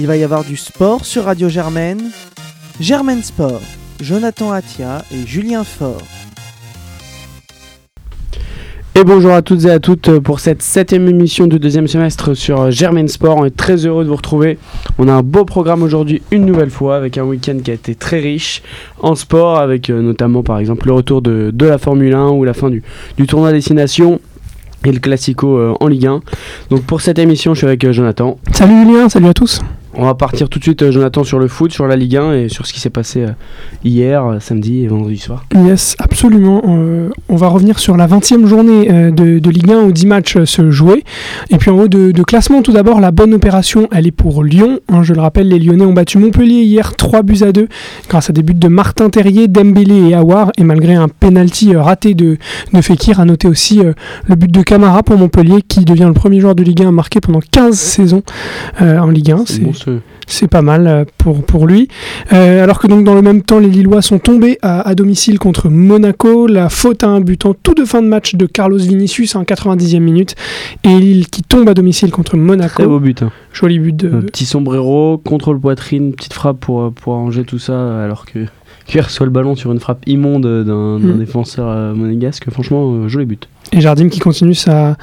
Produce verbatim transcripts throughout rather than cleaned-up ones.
Il va y avoir du sport sur Radio Germaine. Germaine Sport, Jonathan Atia et Julien Faure. Et bonjour à toutes et à toutes pour cette septième émission du deuxième semestre sur Germaine Sport. On est très heureux de vous retrouver. On a un beau programme aujourd'hui une nouvelle fois avec un week-end qui a été très riche en sport, avec notamment par exemple le retour de, de la Formule un ou la fin du, du tournoi Destination et le Classico en Ligue un. Donc pour cette émission, je suis avec Jonathan. Salut Julien, salut à tous. On va partir tout de suite, Jonathan, sur le foot, sur la Ligue un et sur ce qui s'est passé hier, samedi et vendredi soir. Yes, absolument. Euh, on va revenir sur la vingtième journée de, de Ligue un où dix matchs se jouaient. Et puis en haut de, de classement, tout d'abord, la bonne opération, elle est pour Lyon. Hein, je le rappelle, les Lyonnais ont battu Montpellier hier trois buts à deux grâce à des buts de Martin Terrier, Dembélé et Aouar. Et malgré un penalty raté de, de Fekir, à noter aussi euh, le but de Camara pour Montpellier qui devient le premier joueur de Ligue un à marquer pendant quinze saisons euh, en Ligue un. C'est, C'est bon. C'est pas mal pour, pour lui. Euh, alors que donc dans le même temps, les Lillois sont tombés à, à domicile contre Monaco. La faute à un but en tout de fin de match de Carlos Vinicius en quatre-vingt-dixième minute. Et Lille qui tombe à domicile contre Monaco. Très beau but. Hein. Joli but de... Un petit sombrero, contrôle poitrine, petite frappe pour, pour arranger tout ça alors que... qui reçoit le ballon sur une frappe immonde d'un, d'un mmh. défenseur euh, monégasque. Franchement, euh, joli but. Et Jardim qui continue sa,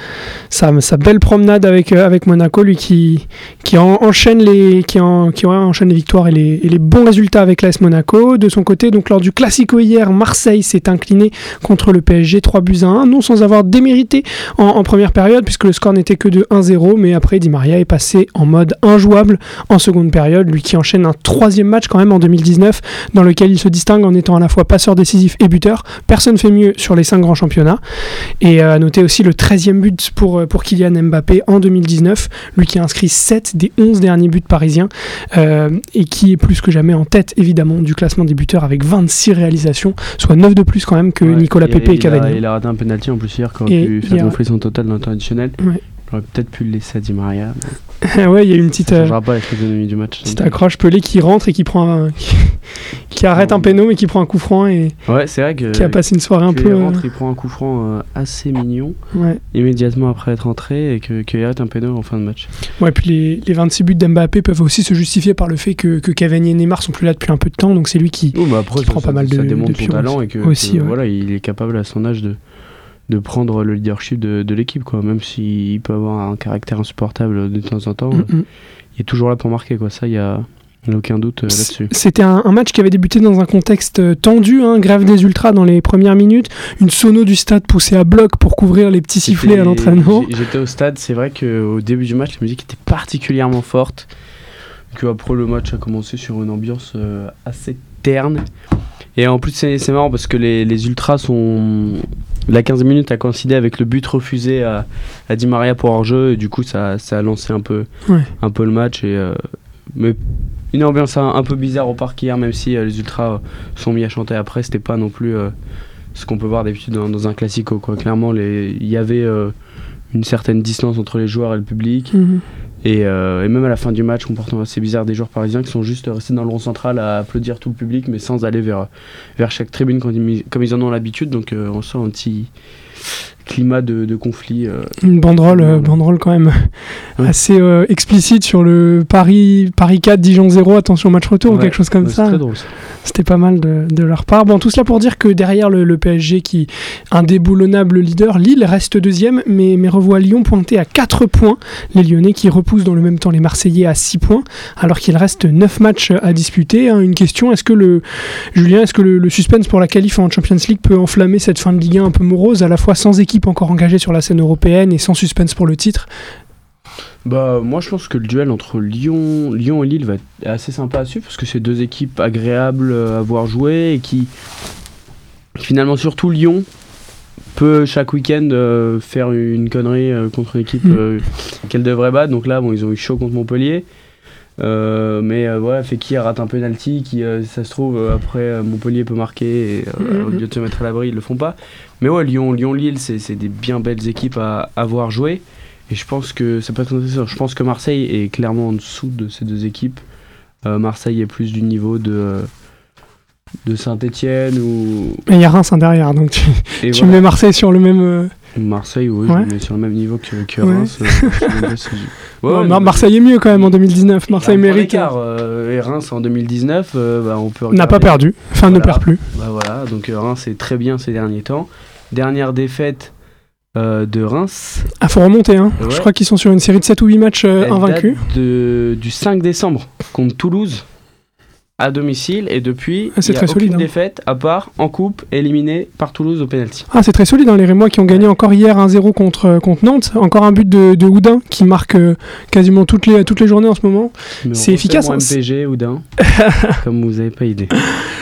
sa, sa belle promenade avec, euh, avec Monaco, lui qui, qui, en, enchaîne, les, qui, en, qui enchaîne les victoires et les, et les bons résultats avec l'A S Monaco. De son côté, donc, lors du Classico hier, Marseille s'est incliné contre le P S G trois buts à un, non sans avoir démérité en, en première période, puisque le score n'était que de un zéro, mais après Di Maria est passé en mode injouable en seconde période, lui qui enchaîne un troisième match quand même en deux mille dix-neuf, dans lequel il se distingue en étant à la fois passeur décisif et buteur. Personne fait mieux sur les cinq grands championnats. Et à euh, noter aussi le treizième but pour, pour Kylian Mbappé en deux mille dix-neuf, lui qui a inscrit sept des onze derniers buts parisiens euh, et qui est plus que jamais en tête évidemment du classement des buteurs avec vingt-six réalisations, soit neuf de plus quand même que ouais, Nicolas Pepe et Cavani. Il, il a raté un penalty en plus hier quand il a pu faire gonfler son total dans le temps additionnel. Ouais. J'aurais peut-être pu le laisser à Di Maria. Ouais, il y a une petite. Ça changera euh, pas la physionomie du match. Petite accroche, Pelé qui rentre et qui prend, un, qui, qui arrête un péno mais qui prend un coup franc et. Ouais, c'est vrai que. Qui a passé une soirée un peu. Il rentre, euh... il prend un coup franc euh, assez mignon. Ouais. Immédiatement après être entré et que qu'il arrête un péno en fin de match. Ouais, puis les, les vingt-six buts d'Mbappé peuvent aussi se justifier par le fait que, que Cavani et Neymar sont plus là depuis un peu de temps, donc c'est lui qui, oh, bah après, qui ça, prend ça, pas mal ça, de. Ça démontre de son talent et que, aussi, que ouais. voilà, il est capable à son âge de. de prendre le leadership de, de l'équipe, quoi. Même s'il peut avoir un caractère insupportable de temps en temps, mm-hmm. il est toujours là pour marquer, quoi. Ça, il y a... aucun doute euh, là-dessus. C'était un, un match qui avait débuté dans un contexte euh, tendu, hein, grève des ultras dans les premières minutes, une sono du stade poussée à bloc pour couvrir les petits C'était, sifflets à l'entraînement. J'étais au stade, c'est vrai qu'au début du match, la musique était particulièrement forte, que après le match a commencé sur une ambiance euh, assez terne. Et en plus, c'est, c'est marrant parce que les, les ultras sont... La quinzième minute a coïncidé avec le but refusé à, à Di Maria pour hors-jeu, et du coup, ça, ça a lancé un peu, ouais. un peu le match. Et, euh, mais une ambiance un, un peu bizarre au parc hier, même si euh, les ultras euh, sont mis à chanter après, c'était pas non plus euh, ce qu'on peut voir d'habitude dans, dans un classico, quoi. Clairement, il y avait euh, une certaine distance entre les joueurs et le public. Mmh. Et, euh, et même à la fin du match, comportement assez bizarre des joueurs parisiens qui sont juste restés dans le rond central à applaudir tout le public, mais sans aller vers, vers chaque tribune comme ils, comme ils en ont l'habitude. Donc euh, on sent un petit climat de, de conflit. Euh, Une banderole, euh, banderole quand même ouais. assez euh, explicite sur le Paris, Paris quatre, Dijon zéro, attention match retour ouais. ou quelque chose comme ouais, ça. Très drôle, ça. C'était pas mal de, de leur part. Bon, tout cela pour dire que derrière le, le P S G qui indéboulonnable leader, Lille reste deuxième, mais, mais revoit Lyon pointé à quatre points. Les Lyonnais qui repoussent dans le même temps les Marseillais à six points, alors qu'il reste neuf matchs à disputer. Hein, une question, est-ce que le Julien, est-ce que le, le suspense pour la qualif en Champions League peut enflammer cette fin de Ligue un un peu morose, à la fois sans équipe encore engagée sur la scène européenne et sans suspense pour le titre? Bah, moi je pense que le duel entre Lyon, Lyon et Lille va être assez sympa à suivre parce que c'est deux équipes agréables à voir jouer et qui finalement, surtout Lyon, peut chaque week-end euh, faire une connerie euh, contre une équipe euh, mmh. qu'elle devrait battre. Donc là bon, ils ont eu chaud contre Montpellier euh, mais euh, voilà, Fekir rate un penalty qui euh, ça se trouve euh, après euh, Montpellier peut marquer et euh, mmh. au lieu de se mettre à l'abri ils le font pas. Mais ouais, Lyon, Lyon-Lille c'est, c'est des bien belles équipes à, à voir jouer. Et je pense que c'est pas très intéressant. Je pense que Marseille est clairement en dessous de ces deux équipes. Euh, Marseille est plus du niveau de, de Saint-Etienne ou... Et il y a Reims derrière, donc tu, tu voilà. mets Marseille sur le même... Euh... Marseille, oui, ouais. je mets sur le même niveau que, que ouais. Reims. Euh, ouais, ouais, Mar- Marseille est mieux quand même en deux mille dix-neuf, Marseille mérite. Écart, euh, et Reims en deux mille dix-neuf, euh, bah, on peut regarder... N'a pas perdu, enfin voilà. ne perd plus. Bah, voilà, donc Reims est très bien ces derniers temps. Dernière défaite... Euh, de Reims. Ah, faut remonter, hein. Ouais. Je crois qu'ils sont sur une série de sept ou huit matchs euh, invaincus. De, du cinq décembre contre Toulouse à domicile, et depuis, ah, c'est il n'y a solide, aucune hein. défaite à part en coupe, éliminée par Toulouse au pénalty. Ah, c'est très solide, hein, les Rémois qui ont gagné ouais. encore hier un zéro contre, contre Nantes. Encore un but de, de Houdin qui marque euh, quasiment toutes les, toutes les journées en ce moment. Mais c'est efficace. Hein, M P G, Houdin, comme vous n'avez pas idée.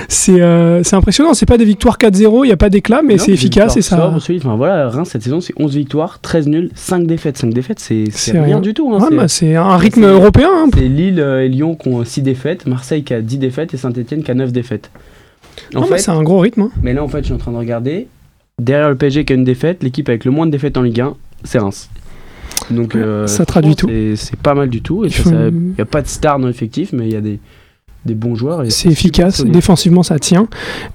C'est, euh, c'est impressionnant, c'est pas des victoires quatre zéro, il n'y a pas d'éclat, mais non, c'est efficace. Et ça... Sobre, solide. Enfin, voilà, Reims, cette saison, c'est onze victoires, treize nuls, cinq défaites. cinq défaites, c'est, c'est, c'est rien, rien du tout. Hein, ouais, c'est... Bah, c'est un rythme c'est, européen. Hein. C'est Lille et Lyon qui ont six défaites, Marseille qui a dix défaites et Saint-Etienne qui a neuf défaites. En non, fait, mais c'est un gros rythme. Hein. Mais là, en fait, je suis en train de regarder. Derrière le P S G qui a une défaite, l'équipe avec le moins de défaites en Ligue un, c'est Reims. Donc, ouais, euh, ça traduit tout. C'est, c'est pas mal du tout. Il n'y a pas de star dans l'effectif, mais il y a des, des bons joueurs. Et c'est efficace. Solide. Défensivement, ça tient.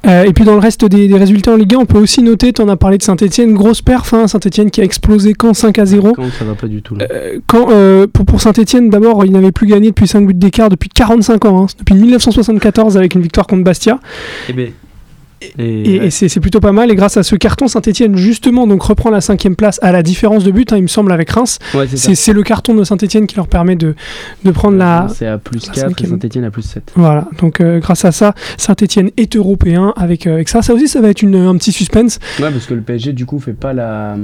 Euh, et puis, dans le reste des, des résultats en Ligue un, on peut aussi noter, tu en as parlé de Saint-Etienne, grosse perf. Hein, Saint-Etienne qui a explosé Caen cinq à zéro. Caen, ça va pas du tout. Là. Euh, Caen, euh, pour, pour Saint-Etienne, d'abord, ils n'avaient plus gagné depuis cinq buts d'écart depuis quarante-cinq ans. Hein, depuis dix-neuf cent soixante-quatorze avec une victoire contre Bastia. Eh bien. Et, et, et ouais. c'est, c'est plutôt pas mal, et grâce à ce carton Saint-Etienne justement donc reprend la cinquième place à la différence de but, hein, il me semble, avec Reims. Ouais, c'est, c'est, c'est le carton de Saint-Etienne qui leur permet de, de prendre ouais, la... C'est à plus quatre et Saint-Etienne à plus sept. Voilà, donc euh, grâce à ça, Saint-Etienne est européen avec, euh, avec ça. Ça aussi, ça va être une, un petit suspense. Ouais, parce que le P S G du coup fait pas la...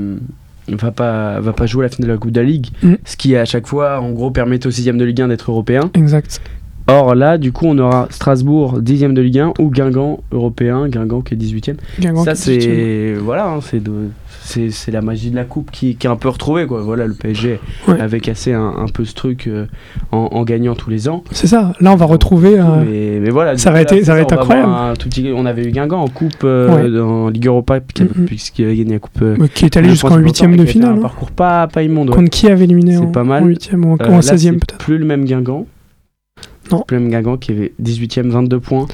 Va pas, va pas jouer la finale de la Coupe de la Ligue, mmh. ce qui à chaque fois en gros permet au sixième de Ligue un d'être européen. Exact. Or là, du coup, on aura Strasbourg, dixième de Ligue un, ou Guingamp, européen, Guingamp qui est dix-huitième. Guingamp ça, c'est dix-huitième. Voilà, hein, c'est, de, c'est, c'est la magie de la coupe qui, qui est un peu retrouvée, quoi. Voilà, le P S G ouais. avait cassé un, un peu ce truc euh, en, en gagnant tous les ans. C'est ça. Là, on va retrouver. Euh... Mais, mais voilà. Ça aurait été, ça été incroyable. Un, tout petit, on avait eu Guingamp en coupe euh, ouais. en Ligue Europa, mm-hmm. puisqu'il avait gagné la coupe. Euh, qui est allé jusqu'en huitième de finale. Un parcours pas, pas immonde. Contre ouais. qui avait éliminé en huitième ou en seizième peut-être. Plus le même Guingamp. Non. Le même Guingamp qui avait dix-huitième, vingt-deux points.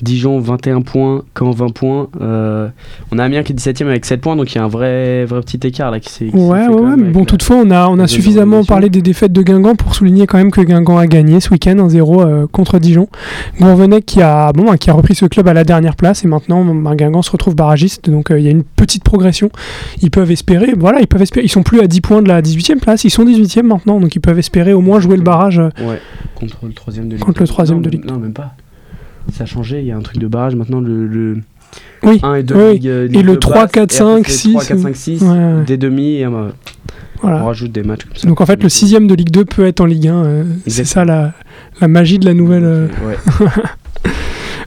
Dijon, vingt et un points. Caen, vingt points. Euh, on a Amiens qui est dix-septième avec sept points, donc il y a un vrai, vrai petit écart là qui s'est. Qui ouais, s'est ouais, ouais. Mais bon, toutefois, on a, on a suffisamment parlé des défaites de Guingamp pour souligner quand même que Guingamp a gagné ce week-end un zéro euh, contre Dijon. Gourvenec qui a, bon, qui a repris ce club à la dernière place et maintenant bah, Guingamp se retrouve barragiste, donc il euh, y a une petite progression. Ils peuvent espérer, voilà, ils peuvent espérer. Ils sont plus à dix points de la dix-huitième place, ils sont dix-huitième maintenant, donc ils peuvent espérer au moins jouer le barrage. Euh, ouais, contre le troisième de Ligue. Contre le troisième de Ligue. Non, même pas. Ça a changé, il y a un truc de barrage maintenant, le, le oui. un et deux oui. Ligue, ligue et le trois, quatre, cinq, six trois, quatre, cinq, six, ouais. des demi et un, voilà. On rajoute des matchs comme ça. Donc en fait le sixième de Ligue deux peut être en Ligue un, euh, c'est ça la, la magie de la nouvelle... Euh... Ouais.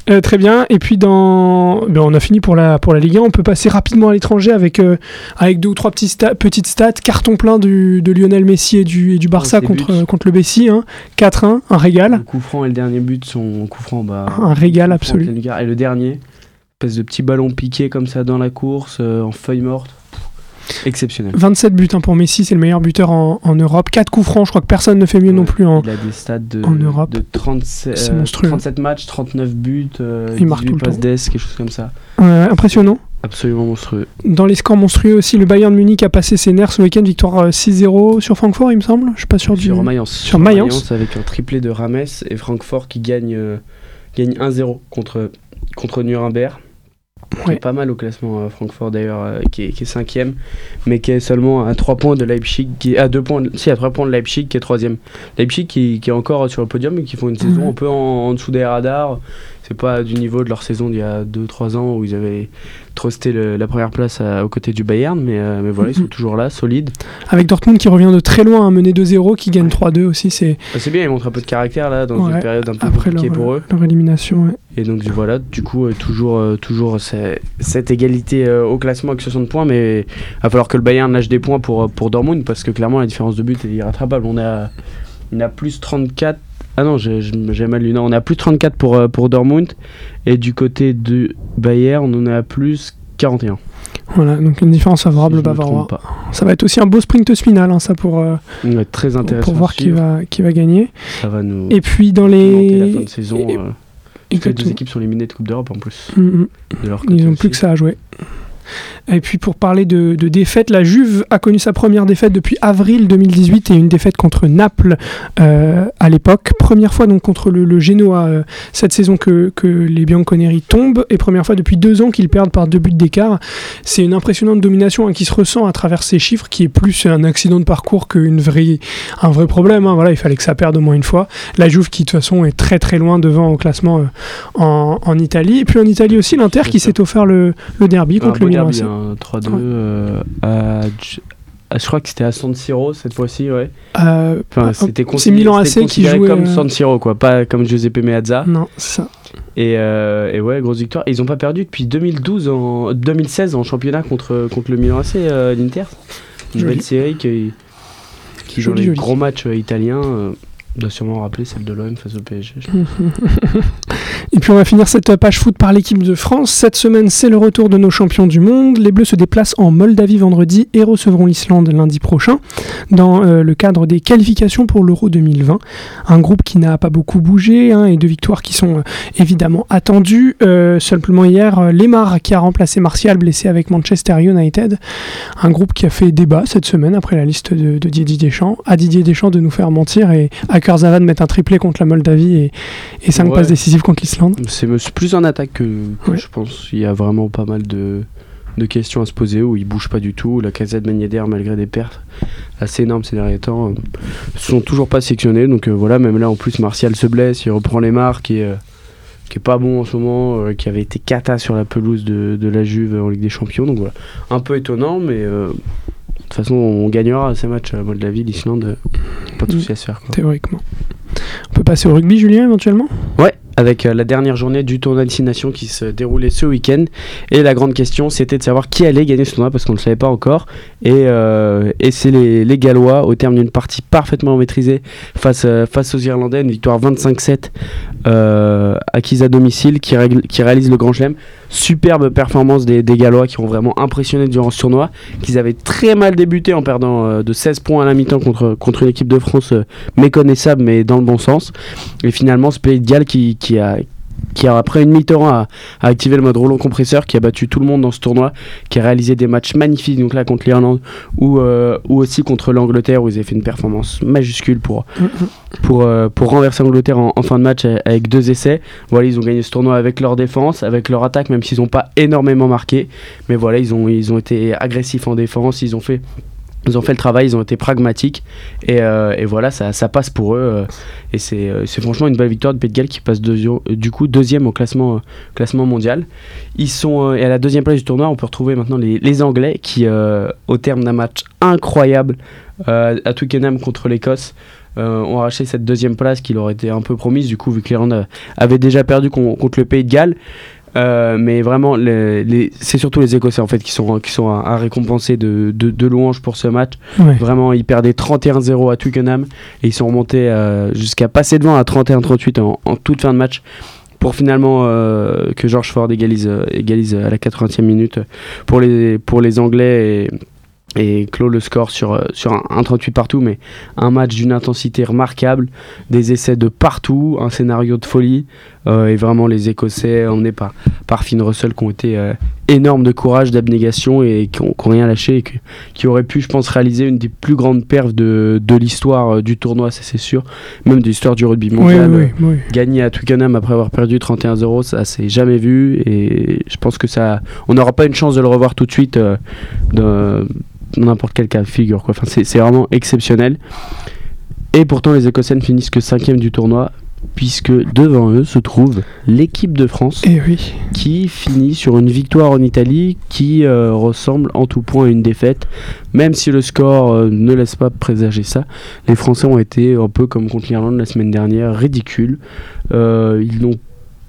Euh, très bien, et puis dans... ben, on a fini pour la, pour la Ligue un, on peut passer rapidement à l'étranger avec, euh, avec deux ou trois petits sta- petites stats, carton plein du, de Lionel Messi et du, et du Barça oh, contre, euh, contre le Messi, hein. quatre un, un régal. Le coup franc et le dernier but sont coup franc, bah, un régal absolu. Et le dernier, espèce de petit ballon piqué comme ça dans la course, euh, en feuille morte. Exceptionnel. vingt-sept buts hein, pour Messi, c'est le meilleur buteur en, en Europe. quatre coups francs, je crois que personne ne fait mieux ouais, non plus en Europe. Il a des stats de, de trente-sept, euh, trente-sept matchs, trente-neuf buts, euh, il marque tout le passes d'ess, quelque chose comme ça. Euh, impressionnant. Absolument monstrueux. Dans les scores monstrueux aussi, le Bayern Munich a passé ses nerfs ce week-end, victoire six zéro sur Francfort, il me semble. Je suis pas sûr du. Sur Mayence. Sur, sur Mayence. Mayence avec un triplé de Rames et Francfort qui gagne, euh, gagne un zéro contre, contre Nuremberg. Ouais. Pas mal au classement euh, Francfort d'ailleurs euh, qui, est, qui est cinquième mais qui est seulement à trois points de Leipzig qui est à deux points de, si à trois points de Leipzig qui est troisième. Leipzig qui, qui est encore sur le podium mais qui font une mmh. saison un peu en, en dessous des radars, c'est pas du niveau de leur saison d'il y a deux trois ans où ils avaient trusté le, la première place à, aux côtés du Bayern mais, euh, mais voilà mmh. ils sont toujours là solides avec Dortmund qui revient de très loin hein, mené deux zéro qui gagne ouais. trois deux aussi c'est... Bah, c'est bien, ils montrent un peu de caractère là dans ouais. une période un peu après compliquée leur, pour eux leur élimination ouais. et donc voilà du coup euh, toujours, euh, toujours cette égalité euh, au classement avec soixante points, mais il va falloir que le Bayern lâche des points pour, pour Dortmund parce que clairement la différence de but est irrattrapable. On a, on a plus trente-quatre. Ah non, j'ai, j'ai mal lu. Non, on a plus trente-quatre pour, pour Dortmund et du côté de Bayern, on en a plus quarante et un. Voilà, donc une différence favorable au Bavarois. Ça va être aussi un beau sprint final, hein, ça pour, euh, ouais, très intéressant pour voir qui va, qui va gagner. Ça va nous. Et puis dans les. La fin de saison. Et... Euh... que les deux équipes sont éliminées de Coupe d'Europe en plus. Mm-hmm. De leur côté, ils n'ont plus que ça à jouer. Et puis pour parler de, de défaite, la Juve a connu sa première défaite depuis avril deux mille dix-huit et une défaite contre Naples euh, à l'époque. Première fois donc contre le, le Genoa euh, cette saison que, que les Bianconeri tombent, et première fois depuis deux ans qu'ils perdent par deux buts d'écart. C'est une impressionnante domination hein, qui se ressent à travers ces chiffres, qui est plus un accident de parcours qu'une vraie, un vrai problème. Hein. Voilà, il fallait que ça perde au moins une fois. La Juve qui de toute façon est très très loin devant au classement euh, en, en Italie. Et puis en Italie aussi l'Inter qui s'est offert le, le derby contre ah, le Derby, hein, trois deux, euh, à, à, je crois que c'était à San Siro cette fois-ci, ouais. Euh, enfin, c'était c'est Milan A C qui jouait comme San Siro, quoi, pas comme Giuseppe Meazza. Non, ça. Et, euh, et ouais, grosse victoire. Et ils n'ont pas perdu depuis deux mille douze, en deux mille seize en championnat contre contre le Milan A C, euh, l'Inter. Une joli. Belle série qui, qui joue les gros matchs euh, italiens. Euh, doit sûrement rappeler celle de l'O M face au P S G. Et puis on va finir cette page foot par l'équipe de France. Cette semaine, c'est le retour de nos champions du monde. Les Bleus se déplacent en Moldavie vendredi et recevront l'Islande lundi prochain dans euh, le cadre des qualifications pour l'Euro deux mille vingt. Un groupe qui n'a pas beaucoup bougé hein, et deux victoires qui sont euh, évidemment attendues. Euh, simplement hier, euh, Lemar qui a remplacé Martial blessé avec Manchester United. Un groupe qui a fait débat cette semaine après la liste de, de Didier Deschamps. À Didier Deschamps de nous faire mentir et à Kurzawa de mettre un triplé contre la Moldavie et, et cinq ouais. passes décisives contre l'Islande. C'est, c'est plus en attaque que, que ouais. je pense. Il y a vraiment pas mal de, de questions à se poser où ils ne bougent pas du tout. La casette Magnéder, malgré des pertes assez énormes ces derniers temps, ne euh, sont toujours pas sectionnés. Donc euh, voilà, même là en plus, Martial se blesse, il reprend les marques et, euh, qui n'est pas bon en ce moment, euh, qui avait été cata sur la pelouse de, de la Juve en Ligue des Champions. Donc voilà, un peu étonnant, mais. Euh, De toute façon, on gagnera ces matchs à Moldavie, l'Islande, pas de soucis à se faire. Quoi. Théoriquement. On peut passer au rugby, Julien, éventuellement ? Ouais, avec euh, la dernière journée du tournoi de six nations qui se déroulait ce week-end. Et la grande question, c'était de savoir qui allait gagner ce tournoi, parce qu'on ne le savait pas encore. Et, euh, et c'est les, les Gallois, au terme d'une partie parfaitement maîtrisée face, euh, face aux Irlandais, une victoire vingt-cinq sept euh, acquise à domicile, qui, règle, qui réalise le grand chelem. Superbe performance des, des Gallois qui ont vraiment impressionné durant ce tournoi, qu'ils avaient très mal débuté en perdant euh, de seize points à la mi-temps contre, contre une équipe de France euh, méconnaissable mais dans le bon sens. Et finalement ce Pays de Galles qui, qui, a, qui a après une mi-temps a, a activé le mode roulant compresseur, qui a battu tout le monde dans ce tournoi, qui a réalisé des matchs magnifiques donc là contre l'Irlande ou, euh, ou aussi contre l'Angleterre où ils avaient fait une performance majuscule pour, pour, euh, pour renverser l'Angleterre en, en fin de match avec deux essais. Voilà, ils ont gagné ce tournoi avec leur défense, avec leur attaque, même s'ils n'ont pas énormément marqué, mais voilà, ils ont, ils ont été agressifs en défense, ils ont fait Ils ont fait le travail, ils ont été pragmatiques et, euh, et voilà, ça, ça passe pour eux euh, et c'est, euh, c'est franchement une belle victoire de Pays de Galles qui passe deuxi- du coup deuxième au classement, euh, classement mondial. Ils sont euh, et à la deuxième place du tournoi, on peut retrouver maintenant les, les Anglais qui, euh, au terme d'un match incroyable euh, à Twickenham contre l'Écosse, Euh, ont arraché cette deuxième place qui leur était un peu promise du coup vu que l'Irlande avait déjà perdu con- contre le Pays de Galles. Euh, mais vraiment les, les, c'est surtout les Écossais en fait qui sont, qui sont à, à récompenser de, de, de louanges pour ce match. Ouais. Vraiment ils perdaient trente et un zéro à Twickenham et ils sont remontés euh, jusqu'à passer devant à trente et un trente-huit en, en toute fin de match pour finalement euh, que George Ford égalise, euh, égalise à la quatre-vingtième minute pour les, pour les Anglais et et clôt le score sur, sur un, un trente-huit partout, mais un match d'une intensité remarquable, des essais de partout, un scénario de folie euh, et vraiment les Écossais emmenés par, par Finn Russell qui ont été euh, énormes de courage, d'abnégation et qui n'ont rien lâché et qui, qui auraient pu je pense réaliser une des plus grandes perfs de, de l'histoire euh, du tournoi, ça c'est sûr, même de l'histoire du rugby mondial. Oui, oui, oui, oui. Gagner à Twickenham après avoir perdu trente et un zéro, ça s'est jamais vu et je pense que ça, on n'aura pas une chance de le revoir tout de suite euh, de, n'importe quel cas de figure quoi. Enfin, c'est, c'est vraiment exceptionnel et pourtant les Écossais ne finissent que cinquième du tournoi puisque devant eux se trouve l'équipe de France et oui. qui finit sur une victoire en Italie qui euh, ressemble en tout point à une défaite même si le score euh, ne laisse pas présager ça. Les Français ont été un peu comme contre l'Irlande la semaine dernière, ridicules, euh, ils n'ont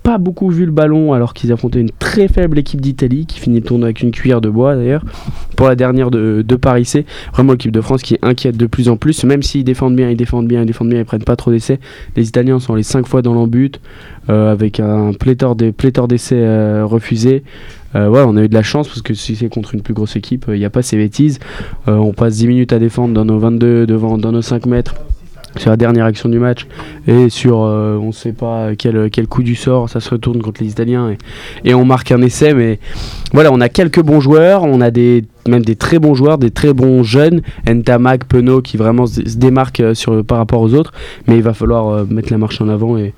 pas beaucoup vu le ballon alors qu'ils affrontaient une très faible équipe d'Italie qui finit le tournoi avec une cuillère de bois d'ailleurs pour la dernière de, de Paris C. Vraiment l'équipe de France qui inquiète de plus en plus, même s'ils défendent bien, ils défendent bien, ils défendent bien, ils prennent pas trop d'essais. Les Italiens sont allés cinq fois dans l'en-but euh, avec un pléthore, des, pléthore d'essais euh, refusés. Euh, ouais, on a eu de la chance parce que si c'est contre une plus grosse équipe, il euh, n'y a pas ces bêtises. Euh, on passe dix minutes à défendre dans nos vingt-deux devant, dans nos cinq mètres. sur la dernière action du match et sur euh, on ne sait pas quel, quel coup du sort, ça se retourne contre les Italiens et, et on marque un essai. Mais voilà, on a quelques bons joueurs, on a des, même des très bons joueurs, des très bons jeunes, Ntamak, Penaud qui vraiment se démarquent sur, par rapport aux autres, mais il va falloir euh, mettre la marche en avant et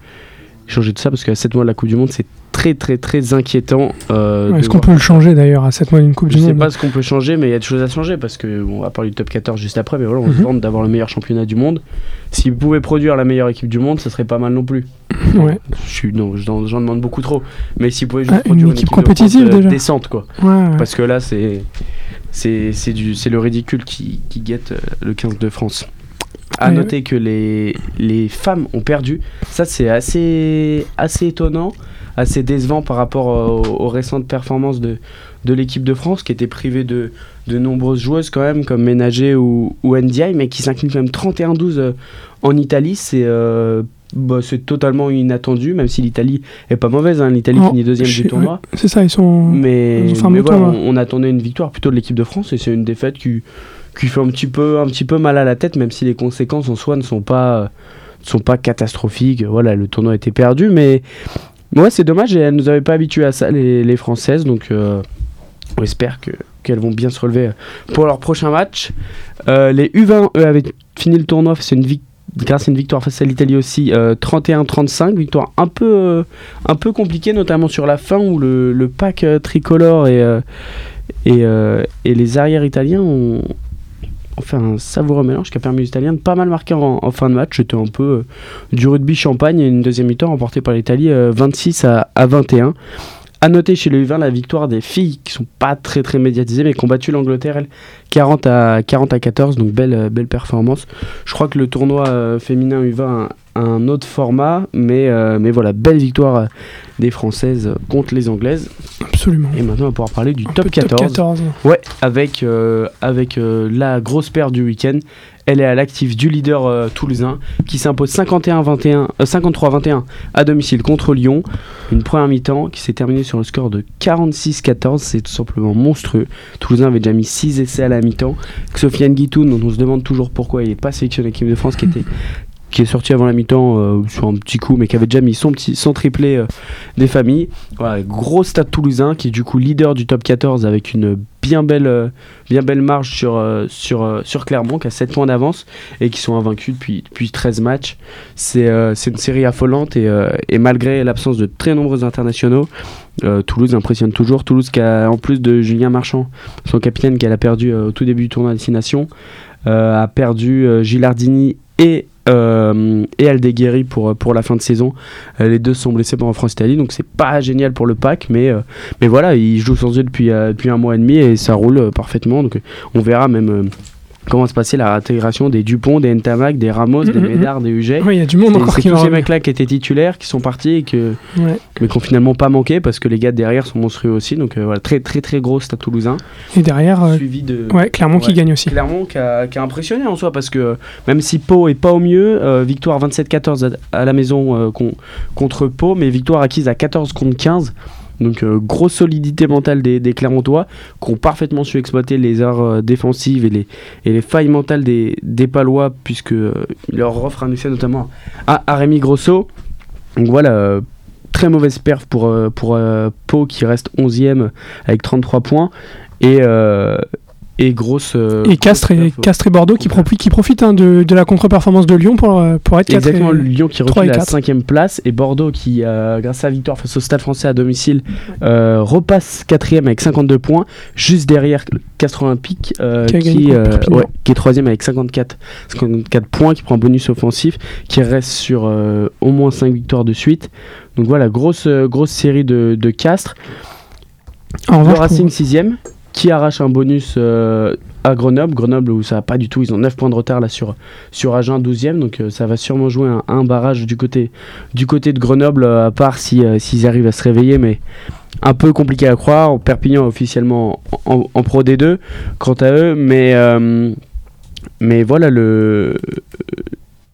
changer de ça, parce qu'à sept mois de la Coupe du Monde, c'est très très très inquiétant. Euh, ouais, est-ce qu'on voir. peut le changer d'ailleurs à sept mois d'une Coupe je du Monde? Je ne sais pas ce qu'on peut changer, mais il y a des choses à changer, parce qu'on va parler du top quatorze juste après, mais voilà, on mm-hmm. se demande d'avoir le meilleur championnat du monde. S'ils pouvaient produire la meilleure équipe du monde, ça serait pas mal non plus. Ouais. Je suis, non, j'en, j'en demande beaucoup trop, mais s'ils pouvaient juste ah, produire une équipe, une équipe compétitive de France, euh, déjà. Décente, quoi. Ouais, ouais. Parce que là, c'est, c'est, c'est, du, c'est le ridicule qui, qui guette le quinze de France. À ouais, noter ouais. que les, les femmes ont perdu. Ça, c'est assez, assez étonnant, assez décevant par rapport aux, aux récentes performances de, de l'équipe de France, qui était privée de, de nombreuses joueuses quand même, comme Ménager ou, ou Ndiaye, mais qui s'incline quand même trente et un douze en Italie. C'est, euh, bah, c'est totalement inattendu, même si l'Italie est pas mauvaise, hein. L'Italie oh, finit deuxième du tournoi. Ouais, c'est ça, ils sont... Mais, ils sont mais voilà, tournoi. On, on attendait une victoire plutôt de l'équipe de France, et c'est une défaite qui... qui fait un petit peu un petit peu mal à la tête, même si les conséquences en soi ne sont pas sont pas catastrophiques. Voilà, le tournoi était perdu, mais ouais, c'est dommage, et elles nous avaient pas habitués à ça, les, les Françaises, donc euh, on espère que qu'elles vont bien se relever pour leur prochain match. Euh, les U vingt, eux, avaient fini le tournoi, c'est une victoire grâce à une victoire face à l'Italie aussi, euh, trente et un trente-cinq, victoire un peu, euh, un peu compliquée, notamment sur la fin, où le, le pack euh, tricolore et, euh, et, euh, et les arrières italiens ont enfin un savoureux mélange qui a permis aux Italiens de pas mal marquer en, en fin de match. C'était un peu euh, du rugby champagne, et une deuxième mi-temps remportée par l'Italie euh, vingt-six à vingt et un. À noter chez le U vingt la victoire des filles, qui sont pas très très médiatisées, mais qui ont battu l'Angleterre elle, quarante à quatorze, donc belle, belle performance. Je crois que le tournoi euh, féminin U vingt a un, un autre format, mais, euh, mais voilà, belle victoire euh, des Françaises contre les Anglaises. Absolument. Et maintenant on va pouvoir parler du top quatorze. Ouais, avec, euh, avec euh, la grosse paire du week-end. Elle est à l'actif du leader euh, toulousain, qui s'impose cinquante et un vingt et un, euh, cinquante-trois vingt et un à domicile contre Lyon. Une première mi-temps qui s'est terminée sur le score de quarante-six quatorze. C'est tout simplement monstrueux. Toulousain avait déjà mis six essais à la mi-temps. Sofiane Guitoun, dont on se demande toujours pourquoi il n'est pas sélectionné à l'équipe de France, qui était... qui est sorti avant la mi-temps euh, sur un petit coup, mais qui avait déjà mis son, petit, son triplé euh, des familles. Voilà, gros stade toulousain, qui est du coup leader du top quatorze, avec une bien belle, euh, bien belle marge sur, euh, sur, euh, sur Clermont, qui a sept points d'avance, et qui sont invaincus depuis, depuis treize matchs. C'est, euh, c'est une série affolante, et, euh, et malgré l'absence de très nombreux internationaux, euh, Toulouse impressionne toujours. Toulouse qui a, en plus de Julien Marchand, son capitaine, qu'elle a perdu euh, au tout début du tournoi destination, euh, a perdu euh, Gilardini et Euh, et Aldeguerri pour, pour la fin de saison. Euh, les deux sont blessés pendant France-Italie, donc c'est pas génial pour le pack, mais, euh, mais voilà, ils jouent sans eux depuis, euh, depuis un mois et demi, et ça roule euh, parfaitement. Donc on verra même euh, comment se passer la intégration des Dupont, des Ntamak, des Ramos, mmh, des mmh. Médard, des Huget. Oui, il y a du monde c'est, encore. C'est qui tous ces mecs-là qui étaient titulaires, qui sont partis, et que, ouais. mais qui ont finalement pas manqué, parce que les gars de derrière sont monstrueux aussi. Donc euh, voilà, très très très gros stade toulousain. Et derrière, euh, suivi de ouais, Clermont ouais, qui gagne aussi. Clermont qui a, qui a impressionné en soi, parce que euh, même si Pau est pas au mieux, euh, victoire vingt-sept quatorze à, à la maison euh, con, contre Pau, mais victoire acquise à quatorze contre quinze. Donc euh, grosse solidité mentale des, des Clermontois, qui ont parfaitement su exploiter les erreurs euh, défensives et les, et les failles mentales des, des Palois, puisque euh, il leur offre un essai notamment à, à Rémi Grosso. Donc voilà, euh, très mauvaise perf pour, euh, pour euh, Pau, qui reste onzième avec trente-trois points, et euh, et grosse euh, et Castres et, Castres et Bordeaux qui, profi- qui profitent hein, de, de la contre-performance de Lyon pour, pour être exactement Lyon qui recule à la cinquième place, et Bordeaux qui euh, grâce à la victoire face au Stade Français à domicile euh, repasse quatrième avec cinquante-deux points, juste derrière Castres Olympique euh, qui, qui, euh, ouais, qui est troisième avec cinquante-quatre points, qui prend un bonus offensif, qui reste sur euh, au moins cinq victoires de suite. Donc voilà, grosse, grosse série de, de Castres. En le Racing sixième qui arrache un bonus euh, à Grenoble, Grenoble où ça va pas du tout, ils ont neuf points de retard là sur, sur Agen douzième, donc euh, ça va sûrement jouer un, un barrage du côté, du côté de Grenoble, euh, à part si, euh, s'ils arrivent à se réveiller, mais un peu compliqué à croire. Perpignan officiellement en, en, en Pro D deux, quant à eux, mais, euh, mais voilà, le,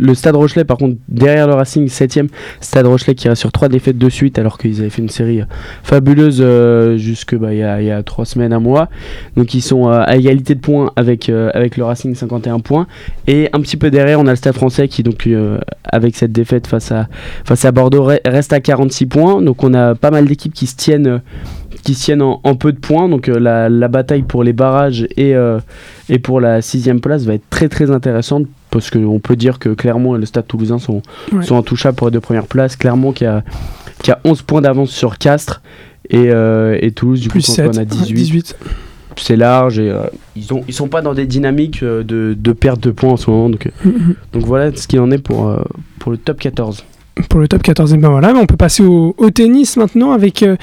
Le Stade Rochelais, par contre, derrière le Racing, septième. Stade Rochelais qui reste sur trois défaites de suite, alors qu'ils avaient fait une série fabuleuse euh, jusque bah, il y a, il y a trois semaines, un mois. Donc ils sont euh, à égalité de points avec, euh, avec le Racing, cinquante et un points. Et un petit peu derrière, on a le Stade Français qui, donc, euh, avec cette défaite face à, face à Bordeaux, reste à quarante-six points. Donc on a pas mal d'équipes qui se tiennent... Euh, qui se tiennent en, en peu de points, donc euh, la, la bataille pour les barrages et, euh, et pour la sixième place va être très très intéressante, parce qu'on peut dire que Clermont et le Stade Toulousain sont, ouais. sont intouchables pour les deux premières places. Clermont qui a, qui a onze points d'avance sur Castres et, euh, et Toulouse du Plus coup sept, on a dix-huit. dix-huit C'est large et euh, ils, ont, ils sont pas dans des dynamiques euh, de, de perte de points en ce moment, donc, mm-hmm. donc voilà ce qu'il en est pour, euh, pour le top quatorze. Pour le top quatorze, et ben voilà, on peut passer au, au tennis maintenant avec euh,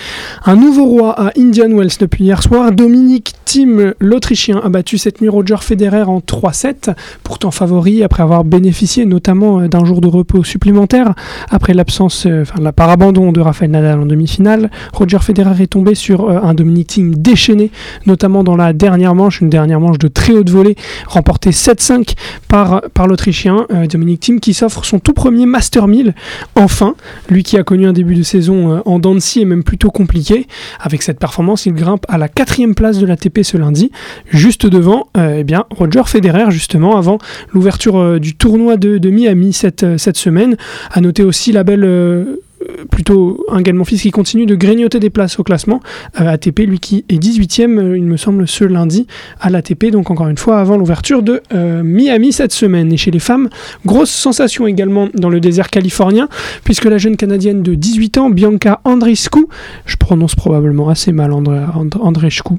un nouveau roi à Indian Wells depuis hier soir. Dominic Thiem, l'Autrichien, a battu cette nuit Roger Federer en trois sept, pourtant favori après avoir bénéficié notamment d'un jour de repos supplémentaire après l'absence, euh, enfin la par abandon de Rafael Nadal en demi-finale. Roger Federer est tombé sur euh, un Dominic Thiem déchaîné, notamment dans la dernière manche, une dernière manche de très haute volée, remportée sept cinq par, par l'Autrichien euh, Dominic Thiem, qui s'offre son tout premier Master mille. Enfin, lui qui a connu un début de saison en dents de scie et même plutôt compliqué, avec cette performance, il grimpe à la quatrième place de l'A T P ce lundi, juste devant euh, eh bien, Roger Federer, justement, avant l'ouverture euh, du tournoi de, de Miami cette, euh, cette semaine. À noter aussi la belle... Euh plutôt un Gaël-Monfils qui continue de grignoter des places au classement euh, A T P, lui qui est dix-huitième euh, il me semble ce lundi à l'A T P, donc encore une fois avant l'ouverture de euh, Miami cette semaine. Et chez les femmes, grosse sensation également dans le désert californien, puisque la jeune canadienne de dix-huit ans Bianca Andreescu, je prononce probablement assez mal Andreescu, Andr- Andr-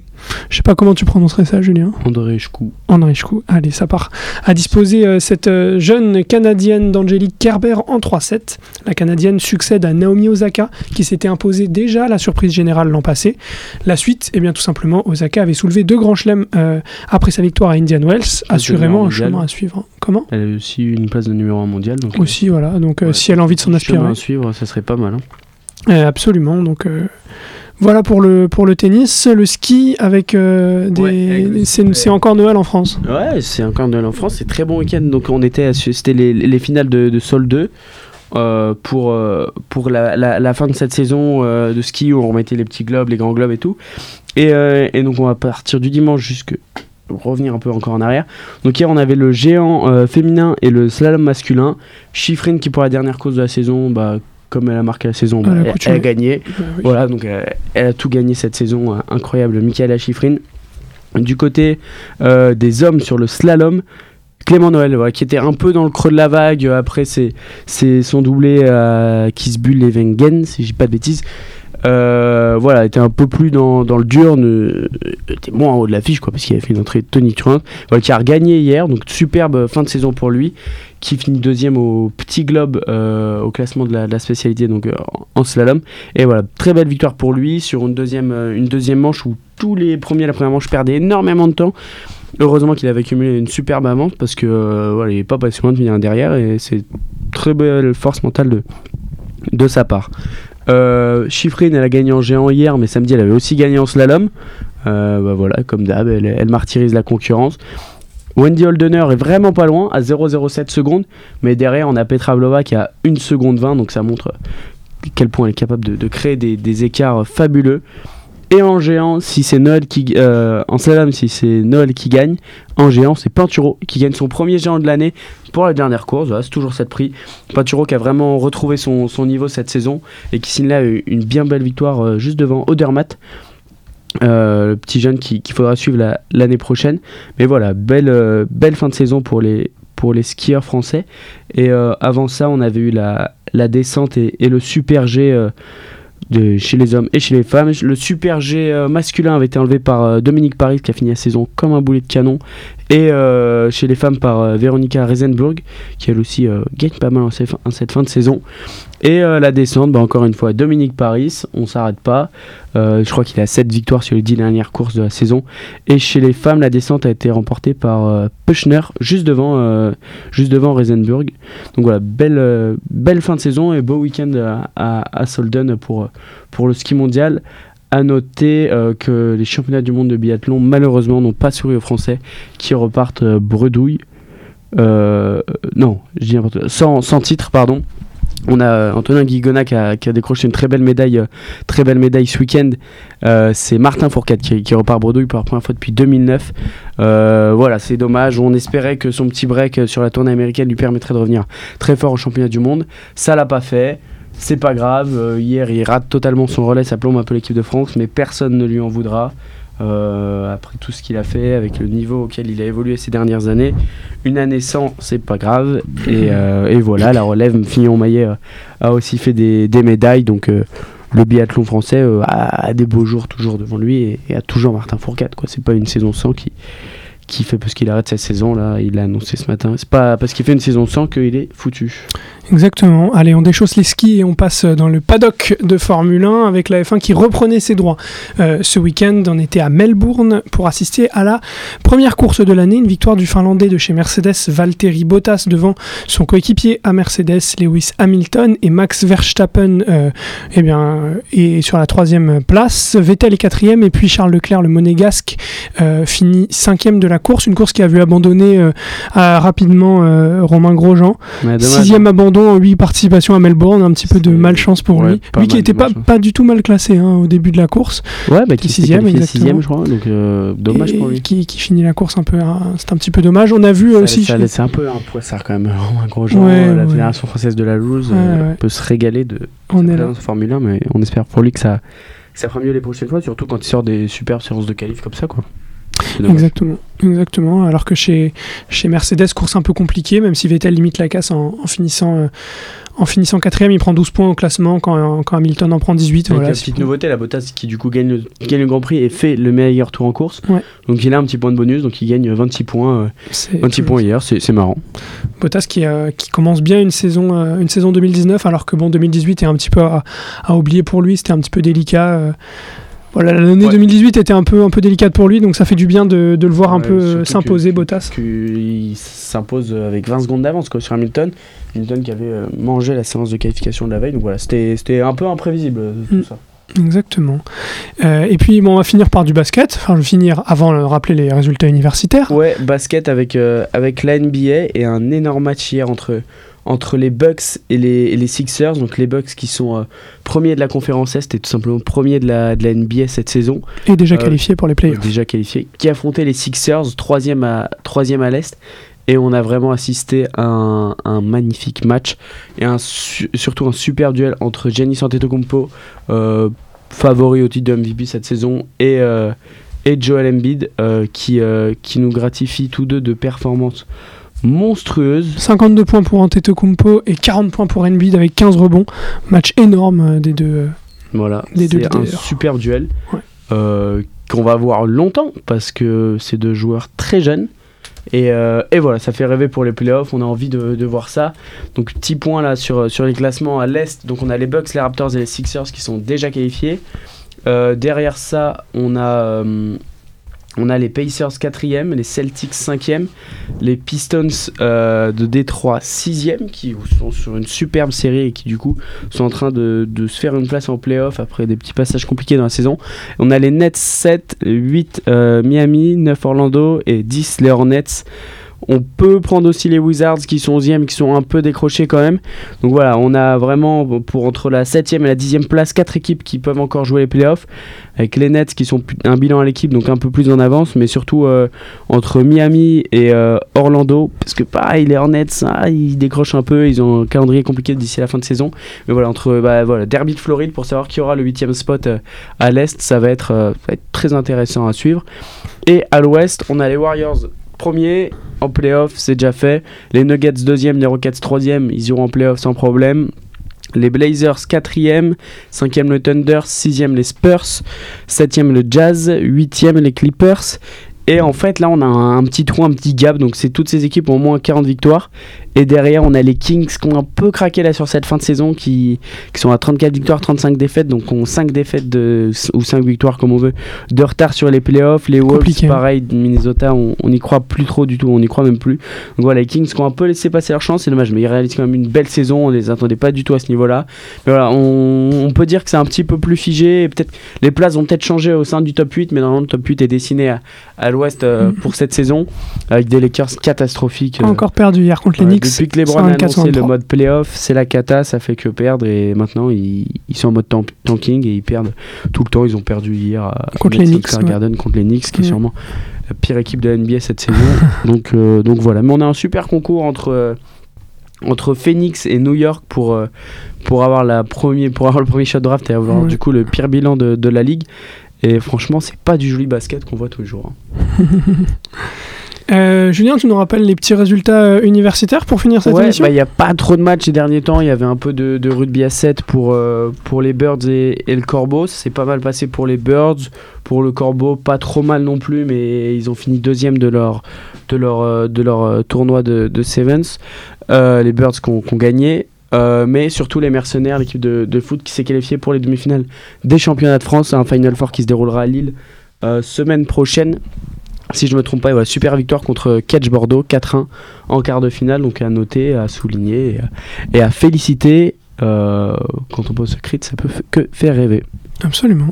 je sais pas comment tu prononcerais ça Julien. Andreescu Andreescu, allez ça part, a disposé euh, cette euh, jeune canadienne d'Angélique Kerber en trois sept. La canadienne succède à Naomi Osaka, qui s'était imposée déjà à la surprise générale l'an passé. La suite, eh bien, tout simplement, Osaka avait soulevé deux grands chelems euh, après sa victoire à Indian Wells. C'est assurément un chemin à suivre. Comment ? Elle a aussi une place de numéro un mondial. Donc aussi, euh, voilà. Donc, ouais, si elle a envie de s'en aspirer. Chemin à suivre, ça serait pas mal. Hein. Euh, absolument. Donc. Euh... Voilà pour le, pour le tennis. Le ski avec euh, des... Ouais, c'est, c'est encore Noël en France. Ouais, c'est encore Noël en France. C'est très bon week-end. Donc on était à, c'était les, les finales de, de Sol deux euh, pour, euh, pour la, la, la fin de cette saison euh, de ski où on remettait les petits globes, les grands globes et tout. Et, euh, et donc on va partir du dimanche jusque... revenir un peu encore en arrière. Donc hier on avait le géant euh, féminin et le slalom masculin. Schifrin qui pour la dernière course de la saison... bah comme elle a marqué la saison, bah, elle, elle a gagné. Bah, oui. Voilà, donc euh, elle a tout gagné cette saison. Euh, incroyable, Michaela Schifrin. Du côté euh, des hommes sur le slalom, Clément Noël, ouais, qui était un peu dans le creux de la vague euh, après ses, ses, son doublé à Kisbüll-Levengen, si je dis pas de bêtises. Euh, voilà, était un peu plus dans, dans le dur, ne, était moins en haut de l'affiche, quoi, parce qu'il avait fait une entrée tonitruante. Voilà, qui a regagné hier, donc superbe fin de saison pour lui, qui finit deuxième au Petit Globe, euh, au classement de la, de la spécialité, donc euh, en slalom. Et voilà, très belle victoire pour lui sur une deuxième, euh, une deuxième manche où tous les premiers, la première manche, perdaient énormément de temps. Heureusement qu'il avait cumulé une superbe avance, parce que euh, voilà, il n'est pas passé loin de venir derrière, et c'est très belle force mentale de, de sa part. Euh, Schifrin, elle a gagné en géant hier, mais samedi elle avait aussi gagné en slalom. Euh, bah voilà, comme d'hab, elle, elle martyrise la concurrence. Wendy Holdener est vraiment pas loin, à zéro virgule zéro sept secondes, mais derrière on a Petra Vlhova qui a une seconde vingt, donc ça montre à quel point elle est capable de, de créer des, des écarts fabuleux. Et en géant, si c'est Noël qui euh, en slalom, si c'est Noël qui gagne, en géant c'est Pinturo qui gagne son premier géant de l'année pour la dernière course. Voilà, c'est toujours cette prix. Pinturo qui a vraiment retrouvé son, son niveau cette saison et qui signe là une bien belle victoire euh, juste devant Odermatt, euh, le petit jeune qui, qu'il faudra suivre la, l'année prochaine. Mais voilà, belle euh, belle fin de saison pour les pour les skieurs français. Et euh, avant ça, on avait eu la la descente et, et le super G. Euh, De chez les hommes et chez les femmes. Le super G euh, masculin avait été enlevé par euh, Dominique Paris, qui a fini la saison comme un boulet de canon, et euh, chez les femmes par euh, Veronica Reisenburg, qui elle aussi euh, gagne pas mal en cette, fin, en cette fin de saison. Et euh, la descente, bah, encore une fois Dominique Paris, on s'arrête pas, euh, je crois qu'il a sept victoires sur les dix dernières courses de la saison. Et chez les femmes, la descente a été remportée par euh, Pechner, juste devant euh, juste devant Reisenburg. Donc voilà, belle, euh, belle fin de saison et beau week-end à, à, à Solden pour euh, pour le ski mondial. À noter euh, que les championnats du monde de biathlon malheureusement n'ont pas souri aux Français qui repartent euh, bredouille Euh, non, je dis n'importe quoi. Sans, sans titre, pardon. On a Antonin Guigona qui a, qui a décroché une très belle médaille, très belle médaille ce week-end. Euh, c'est Martin Fourcade qui, qui repart bredouille pour la première fois depuis deux mille neuf. Euh, voilà, c'est dommage. On espérait que son petit break sur la tournée américaine lui permettrait de revenir très fort au championnat du monde. Ça l'a pas fait. C'est pas grave. Euh, hier, il rate totalement son relais. Ça plombe un peu l'équipe de France, mais personne ne lui en voudra. Euh, après tout ce qu'il a fait, avec le niveau auquel il a évolué ces dernières années, une année sans, c'est pas grave. Et, euh, et voilà, la relève, Fillon-Maillet euh, a aussi fait des, des médailles. Donc euh, le biathlon français euh, a, a des beaux jours toujours devant lui et, et a toujours Martin Fourcade, quoi. C'est pas une saison sans qui, qui fait parce qu'il arrête sa saison là, il l'a annoncé ce matin. C'est pas parce qu'il fait une saison sans qu'il est foutu. Exactement. Allez, on déchausse les skis et on passe dans le paddock de Formule un avec la F un qui reprenait ses droits. Euh, ce week-end, on était à Melbourne pour assister à la première course de l'année. Une victoire du Finlandais de chez Mercedes, Valtteri Bottas, devant son coéquipier à Mercedes, Lewis Hamilton, et Max Verstappen euh, eh bien, est sur la troisième place. Vettel est quatrième et puis Charles Leclerc, le monégasque, euh, finit cinquième de la course. Une course qui a vu abandonner euh, à, rapidement euh, Romain Grosjean. Sixième abandon en huit participations à Melbourne, un petit c'est peu de malchance pour ouais, lui. Lui qui n'était pas, pas du tout mal classé hein, au début de la course. Ouais, bah, qui sixième, exactement. sixième, je crois. Donc, euh, dommage et, pour lui. Qui, qui finit la course un peu. Hein, c'est un petit peu dommage. On a vu ça, aussi. Ça, je... C'est un peu un poissard quand même. Un gros genre, ouais, euh, la ouais. Fédération française de la loose ouais, euh, ouais. peut se régaler de la Formule un, mais on espère pour lui que ça, ça fera mieux les prochaines fois, surtout quand il sort des superbes séances de qualif comme ça, quoi. Exactement, exactement. Alors que chez, chez Mercedes, course un peu compliquée, même si Vettel limite la casse en, en finissant euh, en finissant quatrième, il prend douze points au classement quand, quand Hamilton en prend dix-huit. Voilà, la petite nouveauté, la Bottas qui du coup gagne le, gagne le Grand Prix et fait le meilleur tour en course. Ouais. Donc il a un petit point de bonus, donc il gagne vingt-six points, euh, vingt-six points hier, c'est, c'est marrant. Bottas qui, euh, qui commence bien une saison, euh, une saison deux mille dix-neuf, alors que bon, deux mille dix-huit est un petit peu à, à oublier pour lui, c'était un petit peu délicat. Euh, Voilà, l'année ouais. deux mille dix-huit était un peu, un peu délicate pour lui, donc ça fait du bien de, de le voir ouais, un peu s'imposer, que, Bottas. Il s'impose avec vingt secondes d'avance quoi, sur Hamilton. Hamilton qui avait mangé la séance de qualification de la veille, donc voilà, c'était, c'était un peu imprévisible tout mm. ça. Exactement. Euh, et puis bon, on va finir par du basket. Enfin, je vais finir avant de euh, rappeler les résultats universitaires. Ouais, basket avec, euh, avec la N B A et un énorme match hier entre... entre les Bucks et les, et les Sixers, donc les Bucks qui sont euh, premiers de la conférence Est et tout simplement premiers de la, de la N B A cette saison. Et déjà euh, qualifiés pour les playoffs. Déjà qualifiés, qui affrontaient les Sixers, troisième à, troisième à l'Est. Et on a vraiment assisté à un, un magnifique match et un, su, surtout un super duel entre Giannis Antetokounmpo, euh, favori au titre de M V P cette saison, et, euh, et Joel Embiid, euh, qui, euh, qui nous gratifie tous deux de performances monstrueuse. cinquante-deux points pour Antetokounmpo et quarante points pour Embiid avec quinze rebonds. Match énorme des deux. Voilà, des c'est deux un leaders. Superbe duel ouais. euh, qu'on va voir longtemps parce que c'est deux joueurs très jeunes. Et, euh, et voilà, ça fait rêver pour les playoffs. On a envie de, de voir ça. Donc petit point là sur, sur les classements à l'Est. Donc on a les Bucks, les Raptors et les Sixers qui sont déjà qualifiés. Euh, derrière ça, on a... Euh, On a les Pacers quatrième, les Celtics cinquième, les Pistons euh, de Détroit sixième qui sont sur une superbe série et qui du coup sont en train de, de se faire une place en playoff après des petits passages compliqués dans la saison. On a les Nets sept, huit euh, Miami, neuf Orlando et dix les Hornets. On peut prendre aussi les Wizards qui sont onzième, qui sont un peu décrochés quand même. Donc voilà, on a vraiment pour entre la septième et la dixième place, quatre équipes qui peuvent encore jouer les playoffs. Avec les Nets qui sont un bilan à l'équipe, donc un peu plus en avance. Mais surtout euh, entre Miami et euh, Orlando, parce que pareil, les Hornets, ah, ils décrochent un peu. Ils ont un calendrier compliqué d'ici la fin de saison. Mais voilà, entre bah, voilà, derby de Floride pour savoir qui aura le huitième spot euh, à l'Est, ça va être, euh, ça va être très intéressant à suivre. Et à l'Ouest, on a les Warriors premier en play-off, c'est déjà fait. Les Nuggets deuxième, les Rockets troisième, ils iront en play-off sans problème. Les Blazers quatrième, cinquième le Thunder, sixième les Spurs, septième le Jazz, huitième les Clippers. Et en fait là on a un, un petit trou, un petit gap, donc c'est toutes ces équipes ont au moins quarante victoires Et derrière, on a les Kings qui ont un peu craqué là sur cette fin de saison, qui, qui sont à trente-quatre victoires, trente-cinq défaites, donc ont cinq défaites de, ou cinq victoires comme on veut, de retard sur les playoffs. Les Wolves, pareil, Minnesota, on n'y croit plus trop du tout, on n'y croit même plus. Donc voilà, les Kings qui ont un peu laissé passer leur chance, c'est dommage, mais ils réalisent quand même une belle saison, on ne les attendait pas du tout à ce niveau-là. Mais voilà, on, on peut dire que c'est un petit peu plus figé, et peut-être, les places ont peut-être changé au sein du top huit, mais normalement le top huit est dessiné à, à l'ouest euh, pour cette saison, avec des Lakers catastrophiques. Euh, Encore perdu hier contre les Knicks. Depuis que LeBron a annoncé le mode playoff, c'est la cata, ça fait que perdre, et maintenant ils, ils sont en mode tank, tanking et ils perdent tout le temps. Ils ont perdu hier à contre les Knicks, ouais. Garden, contre les Knicks, qui mmh. est sûrement la pire équipe de la N B A cette saison. donc, euh, donc voilà, mais on a un super concours entre... Euh, entre Phoenix et New York pour, euh, pour, avoir, la premier, pour avoir le premier shot draft et avoir ouais. du coup le pire bilan de, de la ligue. Et franchement, c'est pas du joli basket qu'on voit tous les jours. Hein. euh, Julien, tu nous rappelles les petits résultats universitaires pour finir cette ouais, émission ? Il n'y bah, a pas trop de matchs ces derniers temps. Il y avait un peu de, de rugby à sept pour, euh, pour les Birds et, et le Corbeau. Ça s'est pas mal passé pour les Birds. Pour le Corbeau, pas trop mal non plus, mais ils ont fini deuxième de leur, de leur, de leur tournoi de, de Sevens. Euh, les Birds qui ont gagné, euh, mais surtout les mercenaires, l'équipe de, de foot qui s'est qualifiée pour les demi-finales des championnats de France, un Final Four qui se déroulera à Lille euh, semaine prochaine, si je ne me trompe pas. Voilà, super victoire contre Catch Bordeaux, quatre un en quart de finale, donc à noter, à souligner et, et à féliciter. Euh, quand on pose ce crit, ça peut f- que faire rêver. Absolument.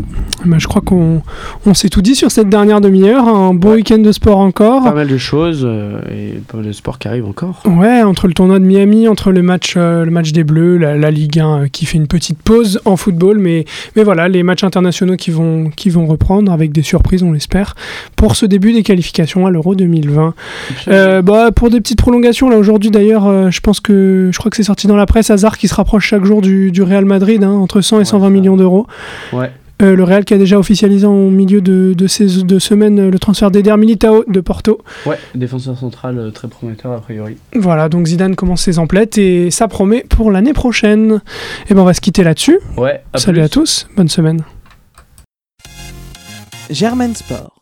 Ben, je crois qu'on on s'est tout dit sur cette dernière demi-heure. Un beau ouais. week-end de sport encore. Pas mal de choses euh, et pas mal de sport qui arrive encore. Ouais, entre le tournoi de Miami, entre le match, euh, le match des Bleus, la, la Ligue un euh, qui fait une petite pause en football, mais, mais voilà, les matchs internationaux qui vont, qui vont reprendre avec des surprises, on l'espère, pour ce début des qualifications à l'Euro deux mille vingt. Euh, bah, pour des petites prolongations, là aujourd'hui d'ailleurs, euh, je pense que je crois que c'est sorti dans la presse, Hazard qui se rapproche chaque jour du, du Real Madrid, hein, entre cent et ouais, cent vingt millions d'euros. Ouais. Ouais. Euh, le Real qui a déjà officialisé en milieu de, de ces deux semaines le transfert d'Eder Militão de Porto. Ouais, défenseur central très prometteur a priori. Voilà, donc Zidane commence ses emplettes et ça promet pour l'année prochaine. Et ben on va se quitter là-dessus. Ouais. À Salut plus. À tous, bonne semaine. Germaine Sport.